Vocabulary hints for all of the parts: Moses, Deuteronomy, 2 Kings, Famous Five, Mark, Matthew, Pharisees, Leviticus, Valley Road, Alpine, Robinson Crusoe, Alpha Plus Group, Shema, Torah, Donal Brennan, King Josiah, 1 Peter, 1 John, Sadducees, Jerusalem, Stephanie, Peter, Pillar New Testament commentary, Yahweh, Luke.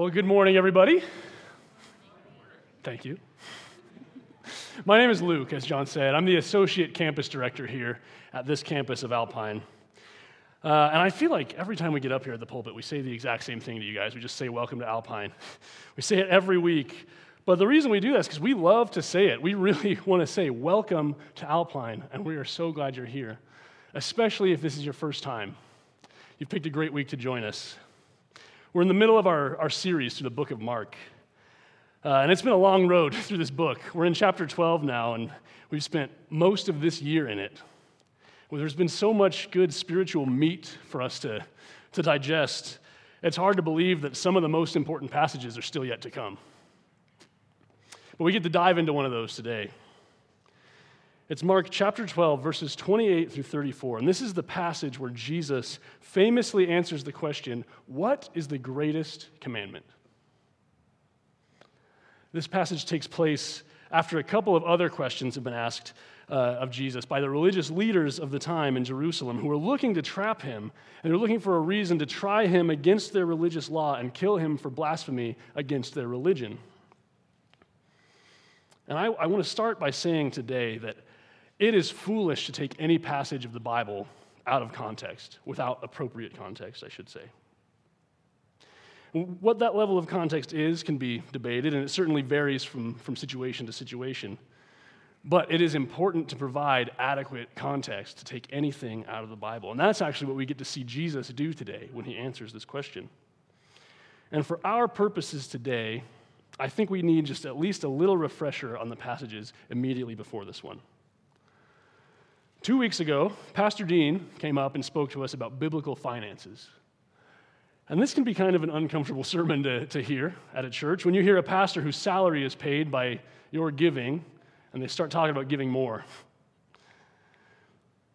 Well, good morning, everybody. Thank you. My name is Luke, as John said. I'm the associate campus director here at this campus of Alpine. And I feel like every time we get up here at the pulpit, we say the exact same thing to you guys. We just say, welcome to Alpine. We say it every week. But the reason we do that is because we love to say it. We really want to say, welcome to Alpine, and we are so glad you're here, especially if this is your first time. You've picked a great week to join us. We're in the middle of our series through the book of Mark, and it's been a long road through this book. We're in chapter 12 now, and we've spent most of this year in it. Well, there's been so much good spiritual meat for us to digest, it's hard to believe that some of the most important passages are still yet to come. But we get to dive into one of those today. It's Mark chapter 12, verses 28 through 34, and this is the passage where Jesus famously answers the question, what is the greatest commandment? This passage takes place after a couple of other questions have been asked of Jesus by the religious leaders of the time in Jerusalem who are looking to trap him, and they're looking for a reason to try him against their religious law and kill him for blasphemy against their religion. And I want to start by saying today that it is foolish to take any passage of the Bible out of context, without appropriate context, I should say. What that level of context is can be debated, and it certainly varies from situation to situation. But it is important to provide adequate context to take anything out of the Bible. And that's actually what we get to see Jesus do today when he answers this question. And for our purposes today, I think we need just at least a little refresher on the passages immediately before this one. 2 weeks ago, Pastor Dean came up and spoke to us about biblical finances. And this can be kind of an uncomfortable sermon to hear at a church. When you hear a pastor whose salary is paid by your giving, and they start talking about giving more.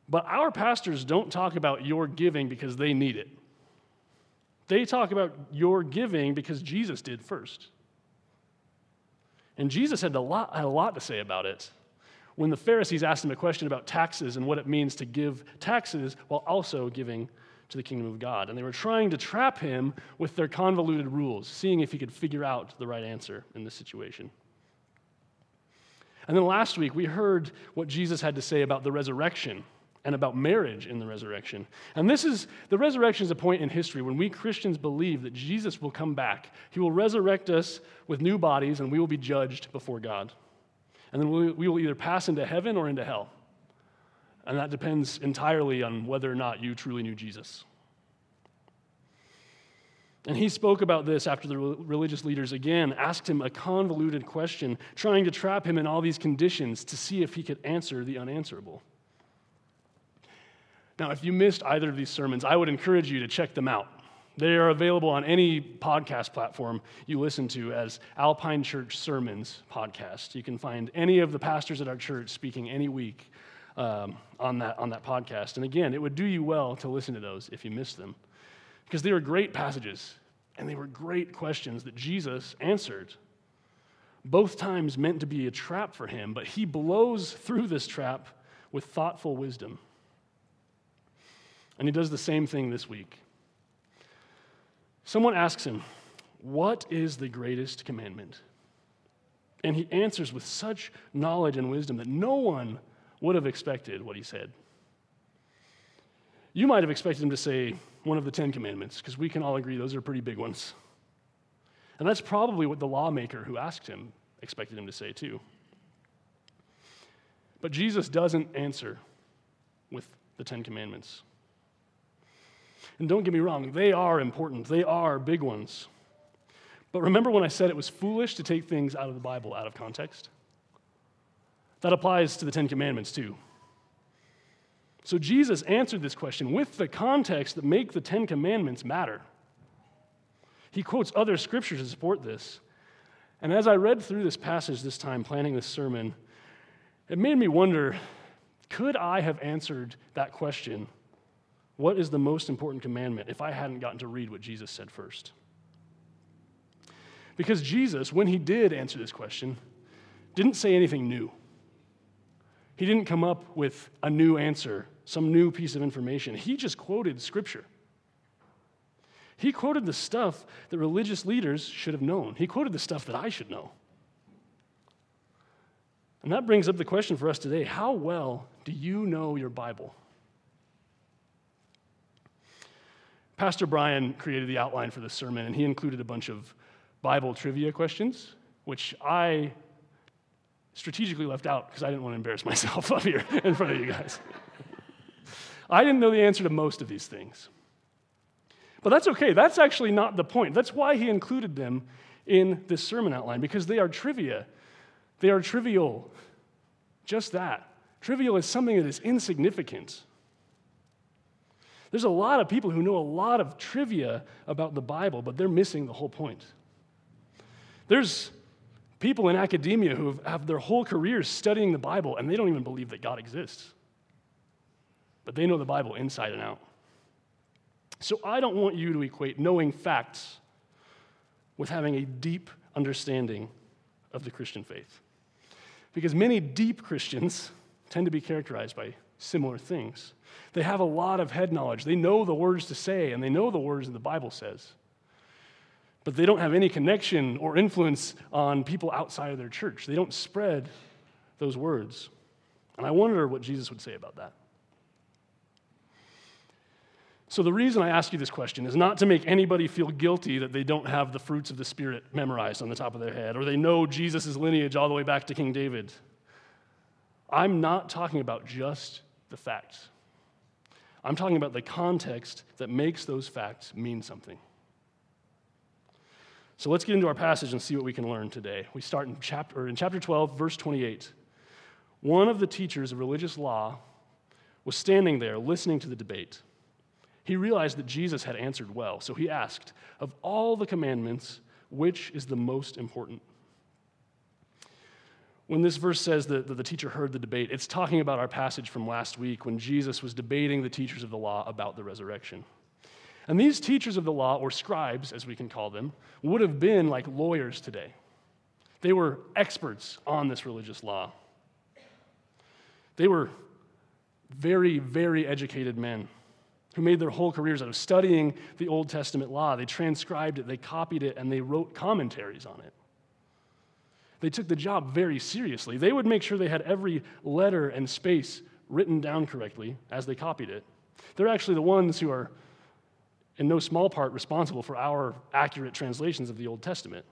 But our pastors don't talk about your giving because they need it. They talk about your giving because Jesus did first. And Jesus had a lot to say about it. When the Pharisees asked him a question about taxes and what it means to give taxes while also giving to the kingdom of God. And they were trying to trap him with their convoluted rules, seeing if he could figure out the right answer in this situation. And then last week, we heard what Jesus had to say about the resurrection and about marriage in the resurrection. And the resurrection is a point in history when we Christians believe that Jesus will come back. He will resurrect us with new bodies and we will be judged before God. And then we will either pass into heaven or into hell. And that depends entirely on whether or not you truly knew Jesus. And he spoke about this after the religious leaders again asked him a convoluted question, trying to trap him in all these conditions to see if he could answer the unanswerable. Now, if you missed either of these sermons, I would encourage you to check them out. They are available on any podcast platform you listen to as Alpine Church Sermons Podcast. You can find any of the pastors at our church speaking any week on that podcast. And again, it would do you well to listen to those if you missed them, because they were great passages, and they were great questions that Jesus answered. Both times meant to be a trap for him, but he blows through this trap with thoughtful wisdom. And he does the same thing this week. Someone asks him, what is the greatest commandment? And he answers with such knowledge and wisdom that no one would have expected what he said. You might have expected him to say one of the 10 commandments, because we can all agree those are pretty big ones. And that's probably what the lawmaker who asked him expected him to say too. But Jesus doesn't answer with the 10 commandments. And don't get me wrong, they are important. They are big ones. But remember when I said it was foolish to take things out of the Bible out of context? That applies to the 10 Commandments too. So Jesus answered this question with the context that make the 10 Commandments matter. He quotes other scriptures to support this. And as I read through this passage this time, planning this sermon, it made me wonder, could I have answered that question, what is the most important commandment, if I hadn't gotten to read what Jesus said first? Because Jesus, when he did answer this question, didn't say anything new. He didn't come up with a new answer, some new piece of information. He just quoted Scripture. He quoted the stuff that religious leaders should have known. He quoted the stuff that I should know. And that brings up the question for us today: how well do you know your Bible? Pastor Brian created the outline for this sermon, and he included a bunch of Bible trivia questions, which I strategically left out because I didn't want to embarrass myself up here in front of you guys. I didn't know the answer to most of these things. But that's okay. That's actually not the point. That's why he included them in this sermon outline, because they are trivia. They are trivial. Just that. Trivial is something that is insignificant. There's a lot of people who know a lot of trivia about the Bible, but they're missing the whole point. There's people in academia who have their whole careers studying the Bible, and they don't even believe that God exists. But they know the Bible inside and out. So I don't want you to equate knowing facts with having a deep understanding of the Christian faith, because many deep Christians tend to be characterized by similar things. They have a lot of head knowledge. They know the words to say, and they know the words that the Bible says, but they don't have any connection or influence on people outside of their church. They don't spread those words. And I wonder what Jesus would say about that. So the reason I ask you this question is not to make anybody feel guilty that they don't have the fruits of the Spirit memorized on the top of their head, or they know Jesus' lineage all the way back to King David. I'm not talking about just the facts. I'm talking about the context that makes those facts mean something. So let's get into our passage and see what we can learn today. We start in chapter 12, verse 28. One of the teachers of religious law was standing there listening to the debate. He realized that Jesus had answered well, so he asked, "Of all the commandments, which is the most important?" When this verse says that the teacher heard the debate, it's talking about our passage from last week when Jesus was debating the teachers of the law about the resurrection. And these teachers of the law, or scribes, as we can call them, would have been like lawyers today. They were experts on this religious law. They were very, very educated men who made their whole careers out of studying the Old Testament law. They transcribed it, they copied it, and they wrote commentaries on it. They took the job very seriously. They would make sure they had every letter and space written down correctly as they copied it. They're actually the ones who are, in no small part, responsible for our accurate translations of the Old Testament.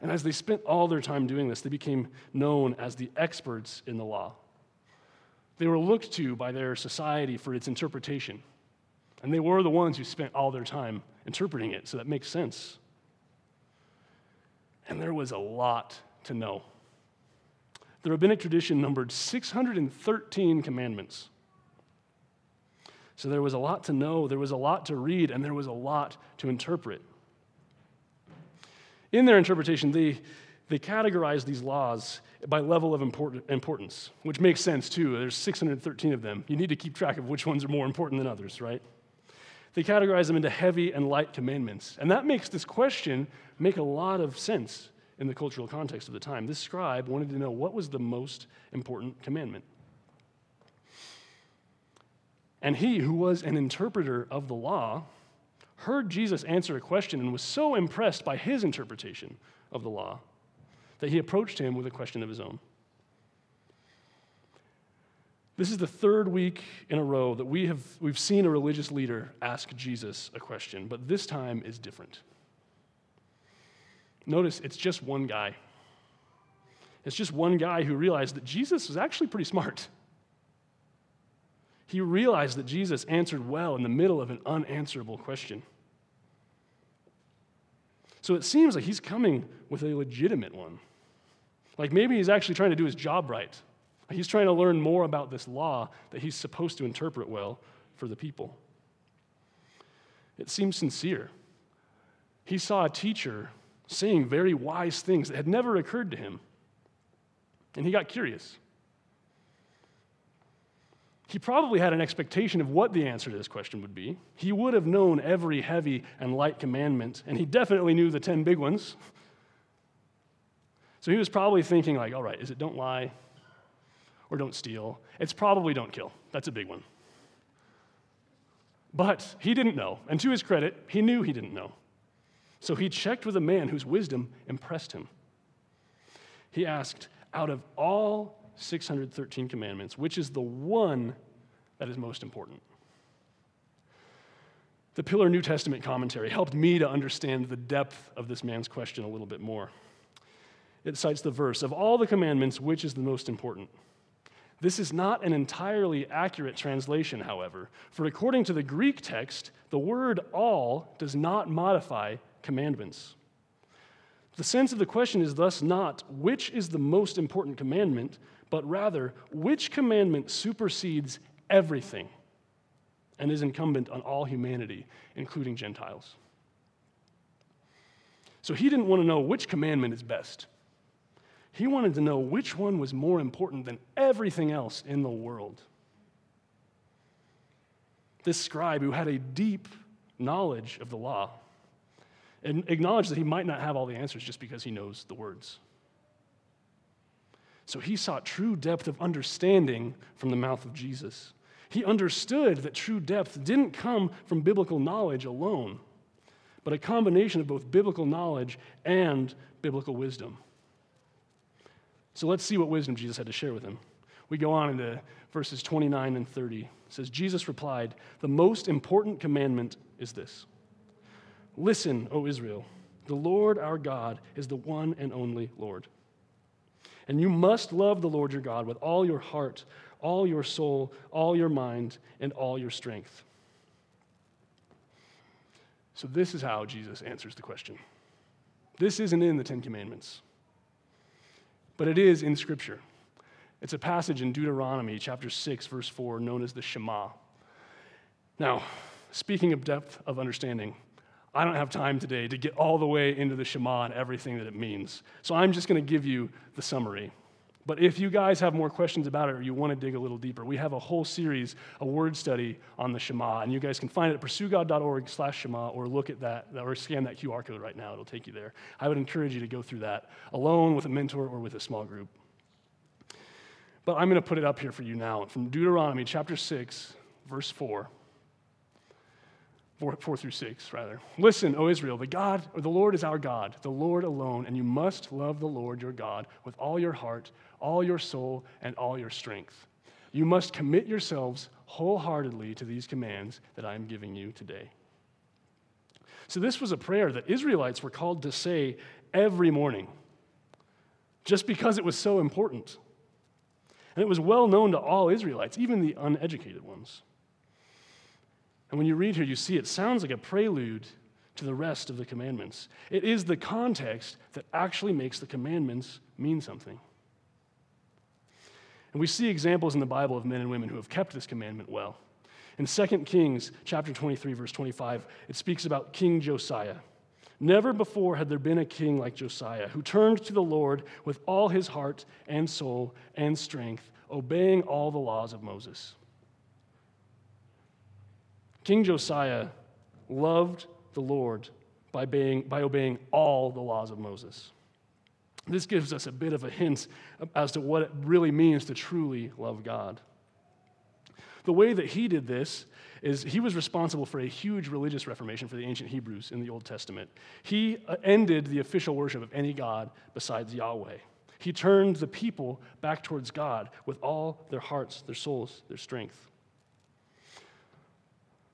And as they spent all their time doing this, they became known as the experts in the law. They were looked to by their society for its interpretation. And they were the ones who spent all their time interpreting it, so that makes sense. And there was a lot to know. The rabbinic tradition numbered 613 commandments. So there was a lot to know, there was a lot to read, and there was a lot to interpret. In their interpretation, they categorize these laws by level of importance, which makes sense, too. There's 613 of them. You need to keep track of which ones are more important than others, right? They categorize them into heavy and light commandments. And that makes this question make a lot of sense in the cultural context of the time. This scribe wanted to know what was the most important commandment. And he, who was an interpreter of the law, heard Jesus answer a question and was so impressed by his interpretation of the law that he approached him with a question of his own. This is the third week in a row that we've seen a religious leader ask Jesus a question, but this time is different. Notice it's just one guy. It's just one guy who realized that Jesus was actually pretty smart. He realized that Jesus answered well in the middle of an unanswerable question. So it seems like he's coming with a legitimate one. Like maybe he's actually trying to do his job right. He's trying to learn more about this law that he's supposed to interpret well for the people. It seems sincere. He saw a teacher saying very wise things that had never occurred to him, and he got curious. He probably had an expectation of what the answer to this question would be. He would have known every heavy and light commandment, and he definitely knew the 10 big ones. So he was probably thinking like, all right, is it don't lie or don't steal? It's probably don't kill. That's a big one. But he didn't know, and to his credit, he knew he didn't know. So he checked with a man whose wisdom impressed him. He asked, out of all 613 commandments, which is the one that is most important? The Pillar New Testament commentary helped me to understand the depth of this man's question a little bit more. It cites the verse, of all the commandments, which is the most important? This is not an entirely accurate translation, however, for according to the Greek text, the word all does not modify commandments. The sense of the question is thus not which is the most important commandment, but rather which commandment supersedes everything and is incumbent on all humanity, including Gentiles. So he didn't want to know which commandment is best. He wanted to know which one was more important than everything else in the world. This scribe, who had a deep knowledge of the law, and acknowledged that he might not have all the answers just because he knows the words. So he sought true depth of understanding from the mouth of Jesus. He understood that true depth didn't come from biblical knowledge alone, but a combination of both biblical knowledge and biblical wisdom. So let's see what wisdom Jesus had to share with him. We go on into verses 29 and 30. It says, Jesus replied, "The most important commandment is this. Listen, O Israel, the Lord our God is the one and only Lord. And you must love the Lord your God with all your heart, all your soul, all your mind, and all your strength." So this is how Jesus answers the question. This isn't in the Ten Commandments, but it is in Scripture. It's a passage in Deuteronomy chapter 6, verse 4, known as the Shema. Now, speaking of depth of understanding, I don't have time today to get all the way into the Shema and everything that it means. So I'm just going to give you the summary. But if you guys have more questions about it or you want to dig a little deeper, we have a whole series, a word study on the Shema, and you guys can find it at pursuegod.org/Shema or look at that or scan that QR code right now. It'll take you there. I would encourage you to go through that alone, with a mentor, or with a small group. But I'm going to put it up here for you now from Deuteronomy chapter 6, verse 4 through 6. Listen, O Israel, the Lord is our God, the Lord alone, and you must love the Lord your God with all your heart, all your soul, and all your strength. You must commit yourselves wholeheartedly to these commands that I am giving you today. So this was a prayer that Israelites were called to say every morning, just because it was so important. And it was well known to all Israelites, even the uneducated ones. And when you read here, you see it sounds like a prelude to the rest of the commandments. It is the context that actually makes the commandments mean something. And we see examples in the Bible of men and women who have kept this commandment well. In 2 Kings chapter 23, verse 25, it speaks about King Josiah. Never before had there been a king like Josiah, who turned to the Lord with all his heart and soul and strength, obeying all the laws of Moses. King Josiah loved the Lord by obeying all the laws of Moses. This gives us a bit of a hint as to what it really means to truly love God. The way that he did this is he was responsible for a huge religious reformation for the ancient Hebrews in the Old Testament. He ended the official worship of any god besides Yahweh. He turned the people back towards God with all their hearts, their souls, their strength.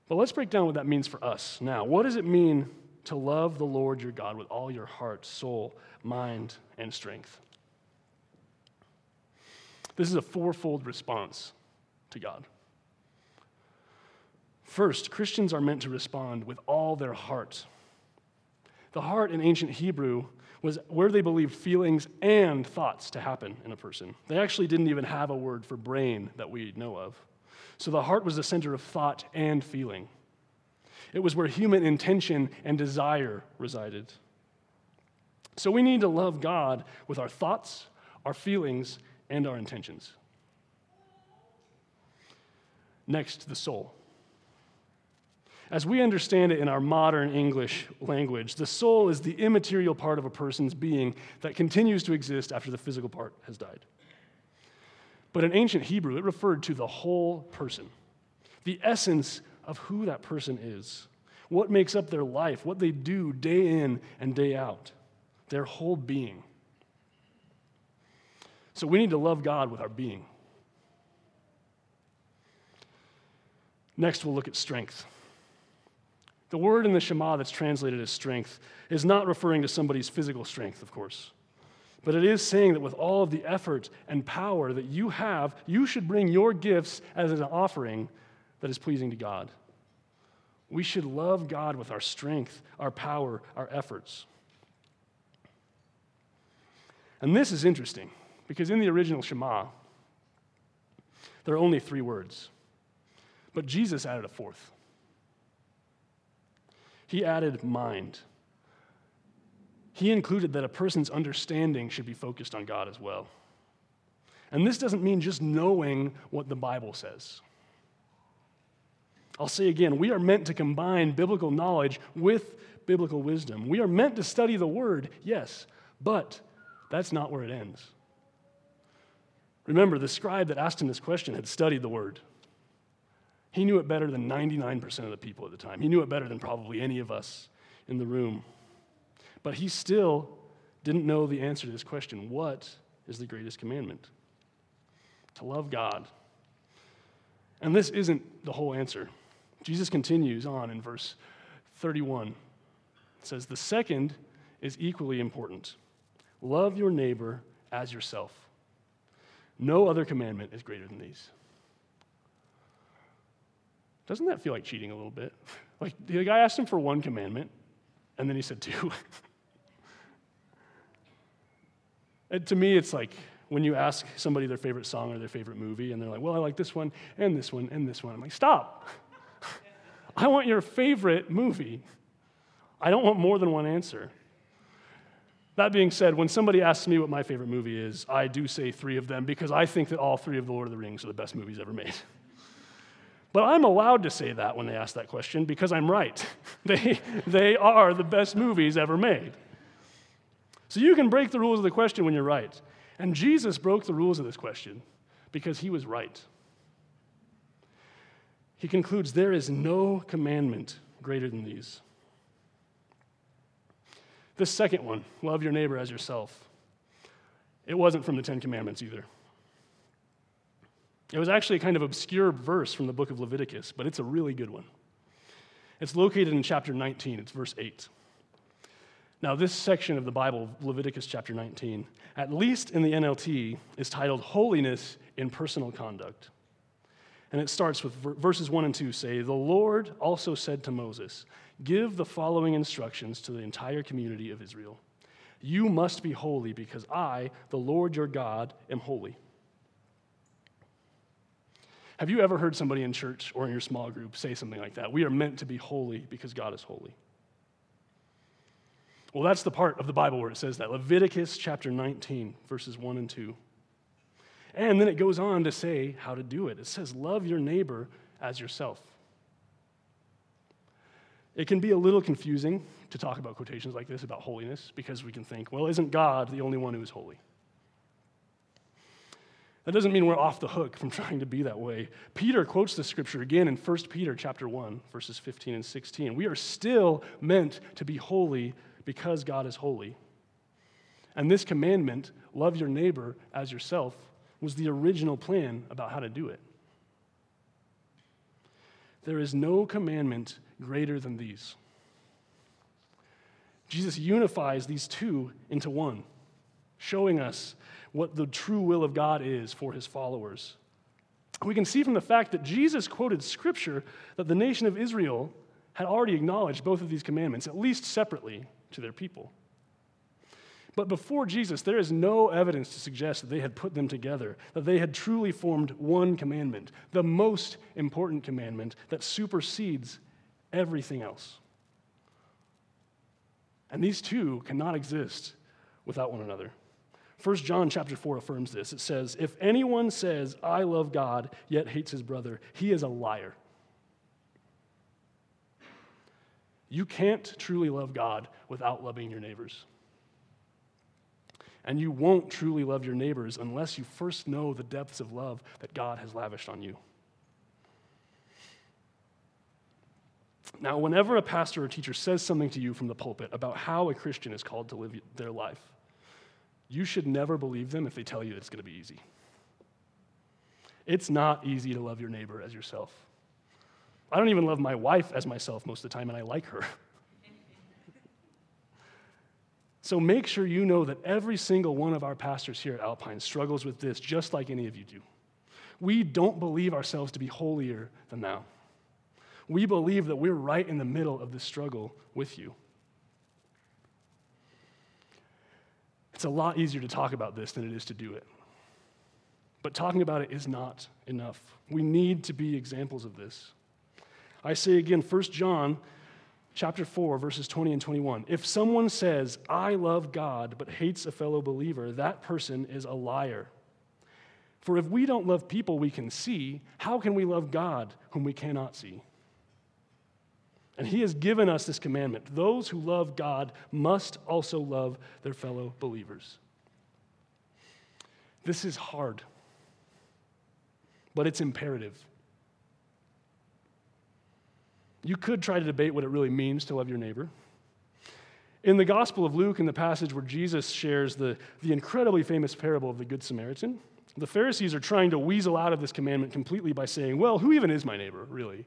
But let's break down what that means for us now. What does it mean to love the Lord your God with all your heart, soul, mind, and strength? This is a fourfold response to God. First, Christians are meant to respond with all their heart. The heart in ancient Hebrew was where they believed feelings and thoughts to happen in a person. They actually didn't even have a word for brain that we know of. So the heart was the center of thought and feeling. It was where human intention and desire resided. So we need to love God with our thoughts, our feelings, and our intentions. Next, the soul. As we understand it in our modern English language, the soul is the immaterial part of a person's being that continues to exist after the physical part has died. But in ancient Hebrew, it referred to the whole person, the essence of who that person is, what makes up their life, what they do day in and day out, their whole being. So we need to love God with our being. Next, we'll look at strength. The word in the Shema that's translated as strength is not referring to somebody's physical strength, of course, but it is saying that with all of the effort and power that you have, you should bring your gifts as an offering that is pleasing to God. We should love God with our strength, our power, our efforts. And this is interesting, because in the original Shema, there are only three words, but Jesus added a fourth. He added mind. He included that a person's understanding should be focused on God as well. And this doesn't mean just knowing what the Bible says. I'll say again, we are meant to combine biblical knowledge with biblical wisdom. We are meant to study the Word, yes, but that's not where it ends. Remember, the scribe that asked him this question had studied the Word. He knew it better than 99% of the people at the time. He knew it better than probably any of us in the room. But he still didn't know the answer to this question. What is the greatest commandment? To love God. And this isn't the whole answer. Jesus continues on in verse 31. It says, "The second is equally important. Love your neighbor as yourself. No other commandment is greater than these." Doesn't that feel like cheating a little bit? Like, the guy asked him for one commandment, and then he said two. And to me, it's like when you ask somebody their favorite song or their favorite movie, and they're like, well, I like this one, and this one, and this one. I'm like, stop. I want your favorite movie. I don't want more than one answer. That being said, when somebody asks me what my favorite movie is, I do say three of them, because I think that all three of The Lord of the Rings are the best movies ever made. But I'm allowed to say that when they ask that question, because I'm right. They are the best movies ever made. So you can break the rules of the question when you're right. And Jesus broke the rules of this question because he was right. He concludes, there is no commandment greater than these. This second one, love your neighbor as yourself, it wasn't from the Ten Commandments either. It was actually a kind of obscure verse from the book of Leviticus, but it's a really good one. It's located in chapter 19. It's verse 8. Now, this section of the Bible, Leviticus chapter 19, at least in the NLT, is titled Holiness in Personal Conduct. And it starts with verses 1 and 2 say, "The Lord also said to Moses, give the following instructions to the entire community of Israel. You must be holy because I, the Lord your God, am holy." Have you ever heard somebody in church or in your small group say something like that? We are meant to be holy because God is holy. Well, that's the part of the Bible where it says that. Leviticus chapter 19, verses 1 and 2. And then it goes on to say how to do it. It says, love your neighbor as yourself. It can be a little confusing to talk about quotations like this about holiness, because we can think, well, isn't God the only one who is holy? That doesn't mean we're off the hook from trying to be that way. Peter quotes the scripture again in 1 Peter chapter 1, verses 15 and 16. We are still meant to be holy because God is holy. And this commandment, love your neighbor as yourself, was the original plan about how to do it. There is no commandment greater than these. Jesus unifies these two into one, showing us what the true will of God is for his followers. We can see from the fact that Jesus quoted scripture that the nation of Israel had already acknowledged both of these commandments, at least separately, to their people. But before Jesus, there is no evidence to suggest that they had put them together, that they had truly formed one commandment, the most important commandment that supersedes everything else. And these two cannot exist without one another. 1 John chapter 4 affirms this. It says, if anyone says, I love God, yet hates his brother, he is a liar. You can't truly love God without loving your neighbors. And you won't truly love your neighbors unless you first know the depths of love that God has lavished on you. Now, whenever a pastor or teacher says something to you from the pulpit about how a Christian is called to live their life, you should never believe them if they tell you that it's going to be easy. It's not easy to love your neighbor as yourself. I don't even love my wife as myself most of the time, and I like her. So make sure you know that every single one of our pastors here at Alpine struggles with this just like any of you do. We don't believe ourselves to be holier than thou. We believe that we're right in the middle of this struggle with you. It's a lot easier to talk about this than it is to do it. But talking about it is not enough. We need to be examples of this. I say again, 1 John chapter 4, verses 20 and 21. If someone says, I love God, but hates a fellow believer, that person is a liar. For if we don't love people we can see, how can we love God whom we cannot see? And he has given us this commandment. Those who love God must also love their fellow believers. This is hard, but it's imperative. You could try to debate what it really means to love your neighbor. In the Gospel of Luke, in the passage where Jesus shares the incredibly famous parable of the Good Samaritan, the Pharisees are trying to weasel out of this commandment completely by saying, well, who even is my neighbor, really?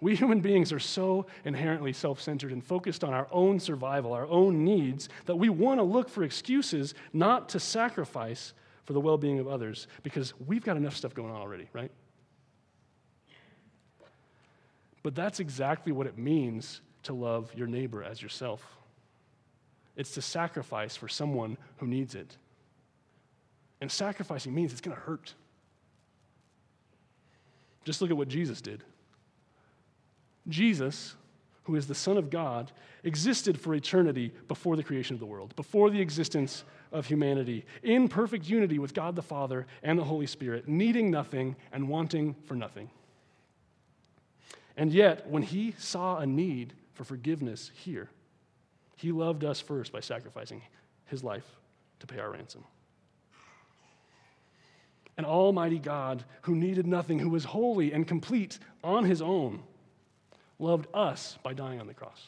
We human beings are so inherently self-centered and focused on our own survival, our own needs, that we want to look for excuses not to sacrifice for the well-being of others because we've got enough stuff going on already, right? But that's exactly what it means to love your neighbor as yourself. It's to sacrifice for someone who needs it. And sacrificing means it's going to hurt. Just look at what Jesus did. Jesus, who is the Son of God, existed for eternity before the creation of the world, before the existence of humanity, in perfect unity with God the Father and the Holy Spirit, needing nothing and wanting for nothing. And yet, when he saw a need for forgiveness here, he loved us first by sacrificing his life to pay our ransom. An almighty God who needed nothing, who was holy and complete on his own, loved us by dying on the cross.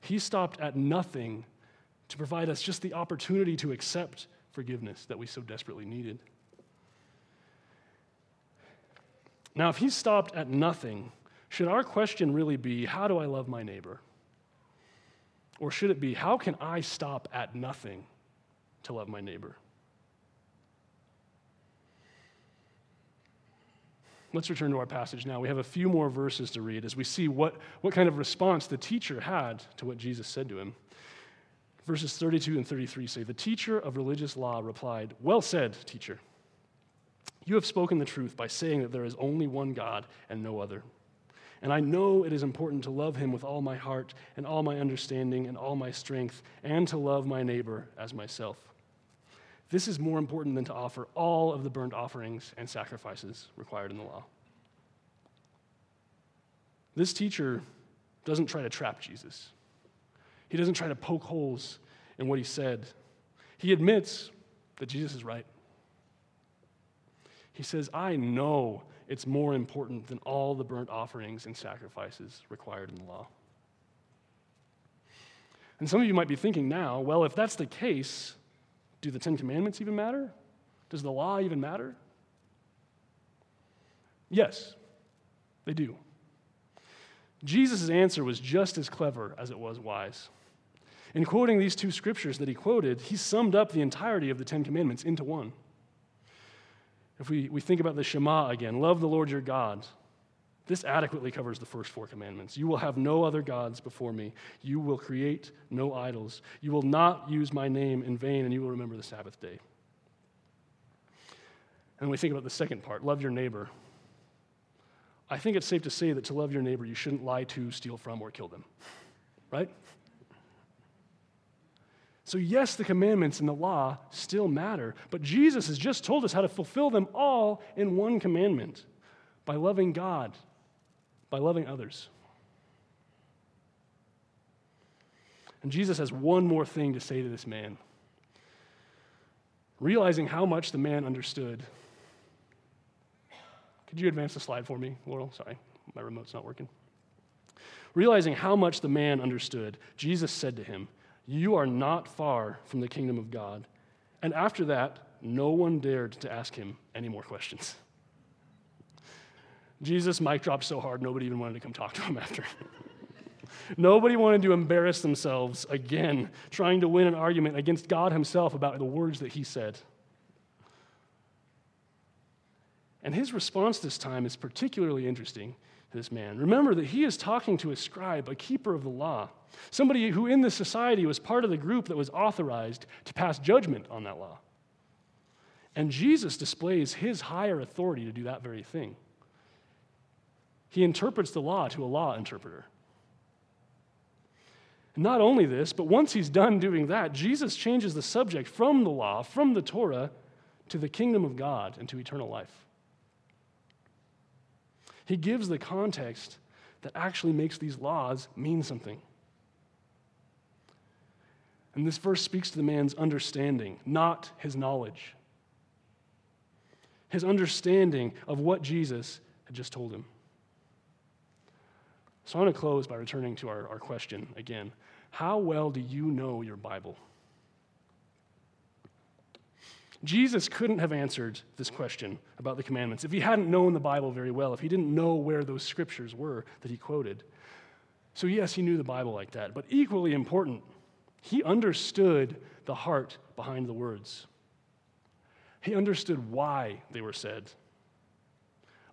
He stopped at nothing to provide us just the opportunity to accept forgiveness that we so desperately needed. Now, if he stopped at nothing, should our question really be, how do I love my neighbor? Or should it be, how can I stop at nothing to love my neighbor? Let's return to our passage now. We have a few more verses to read as we see what kind of response the teacher had to what Jesus said to him. Verses 32 and 33 say, the teacher of religious law replied, well said, teacher. You have spoken the truth by saying that there is only one God and no other. And I know it is important to love him with all my heart and all my understanding and all my strength and to love my neighbor as myself. This is more important than to offer all of the burnt offerings and sacrifices required in the law. This teacher doesn't try to trap Jesus. He doesn't try to poke holes in what he said. He admits that Jesus is right. He says, I know it's more important than all the burnt offerings and sacrifices required in the law. And some of you might be thinking now, well, if that's the case, do the Ten Commandments even matter? Does the law even matter? Yes, they do. Jesus' answer was just as clever as it was wise. In quoting these two scriptures that he quoted, he summed up the entirety of the Ten Commandments into one. If we think about the Shema again, love the Lord your God, this adequately covers the first four commandments. You will have no other gods before me. You will create no idols. You will not use my name in vain, and you will remember the Sabbath day. And we think about the second part, love your neighbor. I think it's safe to say that to love your neighbor, you shouldn't lie to, steal from, or kill them, right? So yes, the commandments and the law still matter, but Jesus has just told us how to fulfill them all in one commandment, by loving God, by loving others. And Jesus has one more thing to say to this man. Realizing how much the man understood, Could you advance the slide for me, Laurel? Sorry, my remote's not working. Realizing how much the man understood, Jesus said to him, "You are not far from the kingdom of God." And after that, no one dared to ask him any more questions. Jesus mic dropped so hard, nobody even wanted to come talk to him after. Nobody wanted to embarrass themselves again, trying to win an argument against God himself about the words that he said. And his response this time is particularly interesting to this man. Remember that he is talking to a scribe, a keeper of the law, somebody who in this society was part of the group that was authorized to pass judgment on that law. And Jesus displays his higher authority to do that very thing. He interprets the law to a law interpreter. Not only this, but once he's done doing that, Jesus changes the subject from the law, from the Torah, to the kingdom of God and to eternal life. He gives the context that actually makes these laws mean something. And this verse speaks to the man's understanding, not his knowledge. His understanding of what Jesus had just told him. So I want to close by returning to our question again. How well do you know your Bible? Jesus couldn't have answered this question about the commandments if he hadn't known the Bible very well, if he didn't know where those scriptures were that he quoted. So yes, he knew the Bible like that, but equally important, he understood the heart behind the words. He understood why they were said.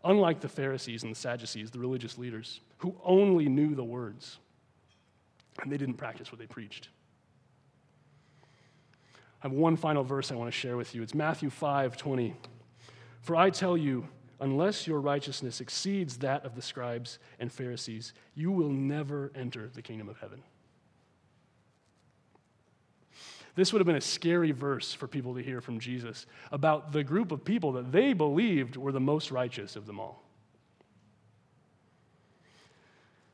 Unlike the Pharisees and the Sadducees, the religious leaders, who only knew the words, and they didn't practice what they preached. I have one final verse I want to share with you. It's Matthew 5:20. "For I tell you, unless your righteousness exceeds that of the scribes and Pharisees, you will never enter the kingdom of heaven." This would have been a scary verse for people to hear from Jesus about the group of people that they believed were the most righteous of them all.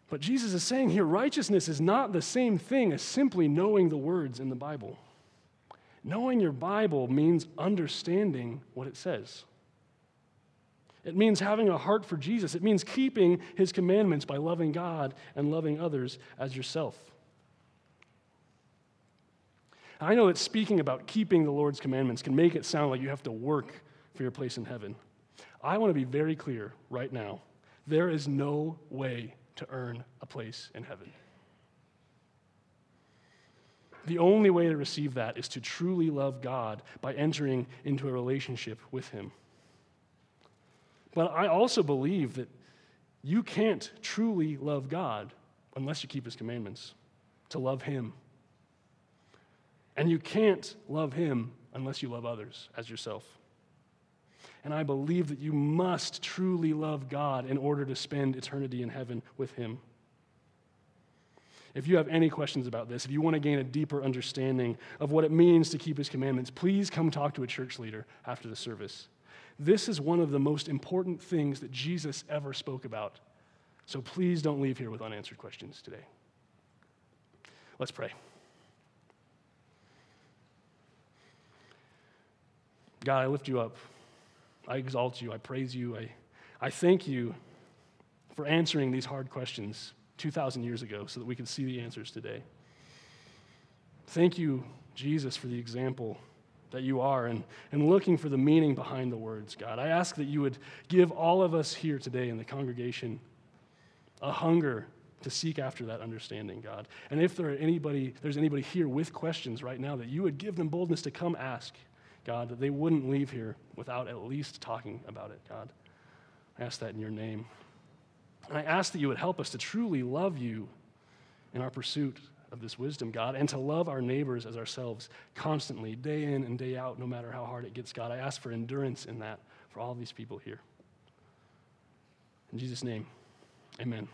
But Jesus is saying here, righteousness is not the same thing as simply knowing the words in the Bible. Knowing your Bible means understanding what it says. It means having a heart for Jesus. It means keeping his commandments by loving God and loving others as yourself. I know that speaking about keeping the Lord's commandments can make it sound like you have to work for your place in heaven. I want to be very clear right now. There is no way to earn a place in heaven. The only way to receive that is to truly love God by entering into a relationship with him. But I also believe that you can't truly love God unless you keep his commandments, to love him. And you can't love him unless you love others as yourself. And I believe that you must truly love God in order to spend eternity in heaven with him. If you have any questions about this, if you want to gain a deeper understanding of what it means to keep his commandments, please come talk to a church leader after the service. This is one of the most important things that Jesus ever spoke about. So please don't leave here with unanswered questions today. Let's pray. God, I lift you up. I exalt you. I praise you. I thank you for answering these hard questions 2,000 years ago so that we could see the answers today. Thank you, Jesus, for the example that you are and looking for the meaning behind the words, God. I ask that you would give all of us here today in the congregation a hunger to seek after that understanding, God. And if there's anybody here with questions right now, that you would give them boldness to come ask, God, that they wouldn't leave here without at least talking about it, God. I ask that in your name. And I ask that you would help us to truly love you in our pursuit of this wisdom, God, and to love our neighbors as ourselves constantly, day in and day out, no matter how hard it gets, God. I ask for endurance in that for all these people here. In Jesus' name, amen.